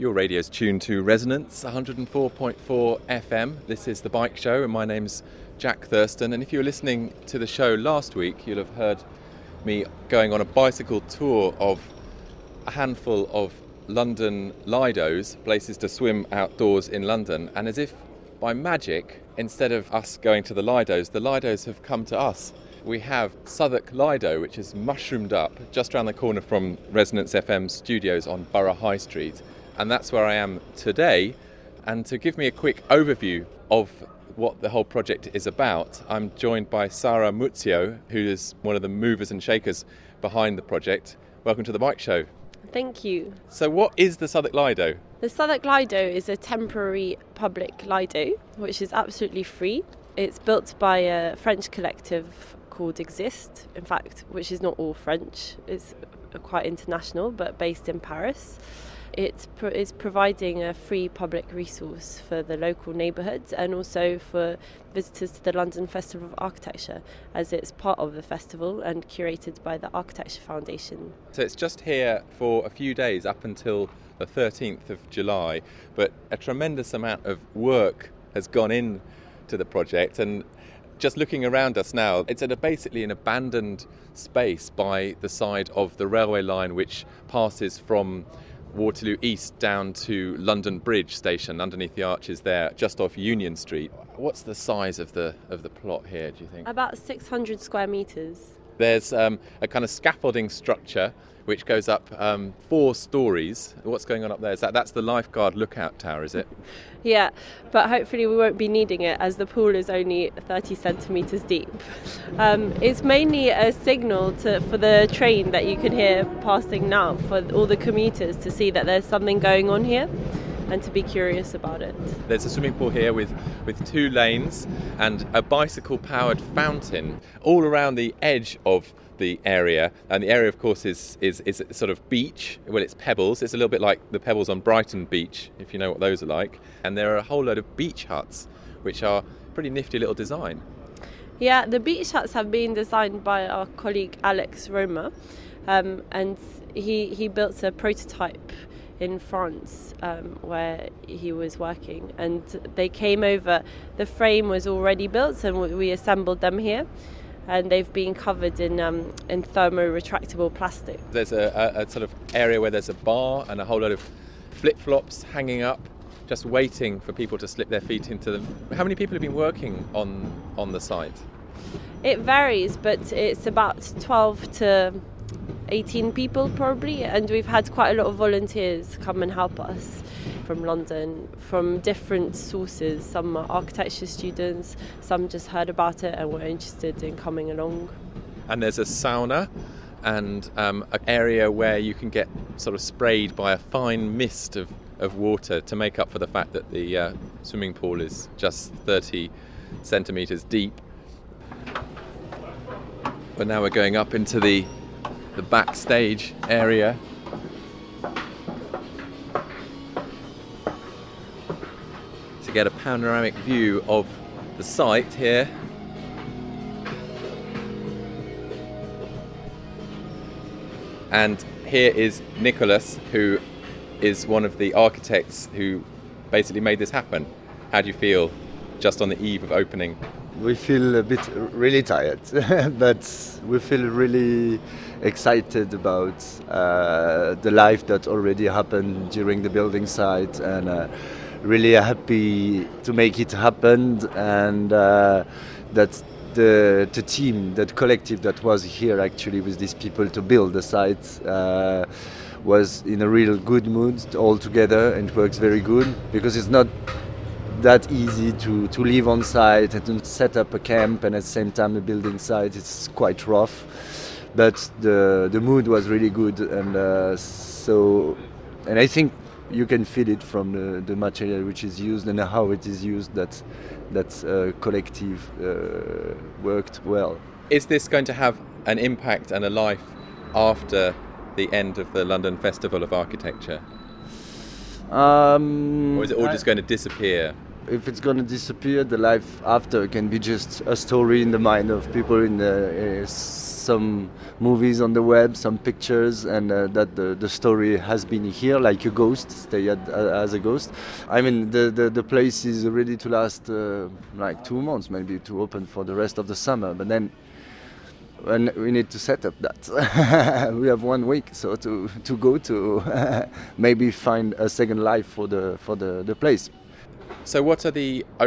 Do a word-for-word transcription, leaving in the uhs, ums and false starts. Your radio's tuned to Resonance, one oh four point four F M. This is The Bike Show, and my name's Jack Thurston. And if you were listening to the show last week, you'll have heard me going on a bicycle tour of a handful of London Lidos, places to swim outdoors in London. And as if by magic, instead of us going to the Lidos, the Lidos have come to us. We have Southwark Lido, which is mushroomed up just around the corner from Resonance F M studios on Borough High Street. And that's where I am today. And to give me a quick overview of what the whole project is about, I'm joined by Sarah Muzio, who is one of the movers and shakers behind the project. Welcome to The Bike Show. Thank you. So what is the Southwark Lido? The Southwark Lido is a temporary public Lido, which is absolutely free. It's built by a French collective called Exist, in fact, which is not all French. It's quite international, but based in Paris. It pro- is providing a free public resource for the local neighbourhoods and also for visitors to the London Festival of Architecture, as it's part of the festival and curated by the Architecture Foundation. So it's just here for a few days up until the thirteenth of July, but a tremendous amount of work has gone in to the project. And just looking around us now, it's at a basically an abandoned space by the side of the railway line, which passes from Waterloo East down to London Bridge station underneath the arches there, just off Union Street. What's the size of the of the plot here, do you think? About six hundred square metres. There's um, a kind of scaffolding structure which goes up um, four stories. What's going on up there? Is that that's the lifeguard lookout tower, is it? Yeah, but hopefully we won't be needing it, as the pool is only thirty centimetres deep. Um, it's mainly a signal to, for the train that you can hear passing now, for all the commuters to see that there's something going on here and to be curious about it. There's a swimming pool here with, with two lanes and a bicycle-powered fountain all around the edge of the area. And the area, of course, is, is, is sort of beach. Well, it's pebbles. It's a little bit like the pebbles on Brighton Beach, if you know what those are like. And there are a whole load of beach huts, which are pretty nifty little design. Yeah, the beach huts have been designed by our colleague Alex Romer. Um, and he, he built a prototype in France um, where he was working, and they came over. The frame was already built and we assembled them here, and they've been covered in um, in thermo-retractable plastic. There's a, a, a sort of area where there's a bar and a whole lot of flip-flops hanging up, just waiting for people to slip their feet into them. How many people have been working on, on the site? It varies, but it's about twelve to eighteen people probably, and we've had quite a lot of volunteers come and help us from London, from different sources. Some are architecture students, some just heard about it and were interested in coming along. And there's a sauna and um, an area where you can get sort of sprayed by a fine mist of, of water to make up for the fact that the uh, swimming pool is just thirty centimetres deep. But now we're going up into the the backstage area. To get a panoramic view of the site here. And here is Nicholas, who is one of the architects who basically made this happen. How do you feel just on the eve of opening? We feel a bit really tired, but we feel really excited about uh, the life that already happened during the building site, and uh, really happy to make it happen, and uh, that the, the team, that collective that was here actually with these people to build the site uh, was in a real good mood all together, and works very good, because it's not that easy to, to live on site and to set up a camp and at the same time a building site. It's quite rough, but the the mood was really good, and uh, so and I think you can feel it from the, the material which is used and how it is used, that that uh, collective uh, worked well. Is this going to have an impact and a life after the end of the London Festival of Architecture? Um, or is it all just going to disappear? If it's going to disappear, the life after can be just a story in the mind of people in the uh, some movies on the web, some pictures, and uh, that the, the story has been here, like a ghost, stay at, uh, as a ghost. I mean, the, the, the place is ready to last uh, like two months, maybe, to open for the rest of the summer, but then and we need to set up that. We have one week, so to, to go to maybe find a second life for the for the, the place. So what are the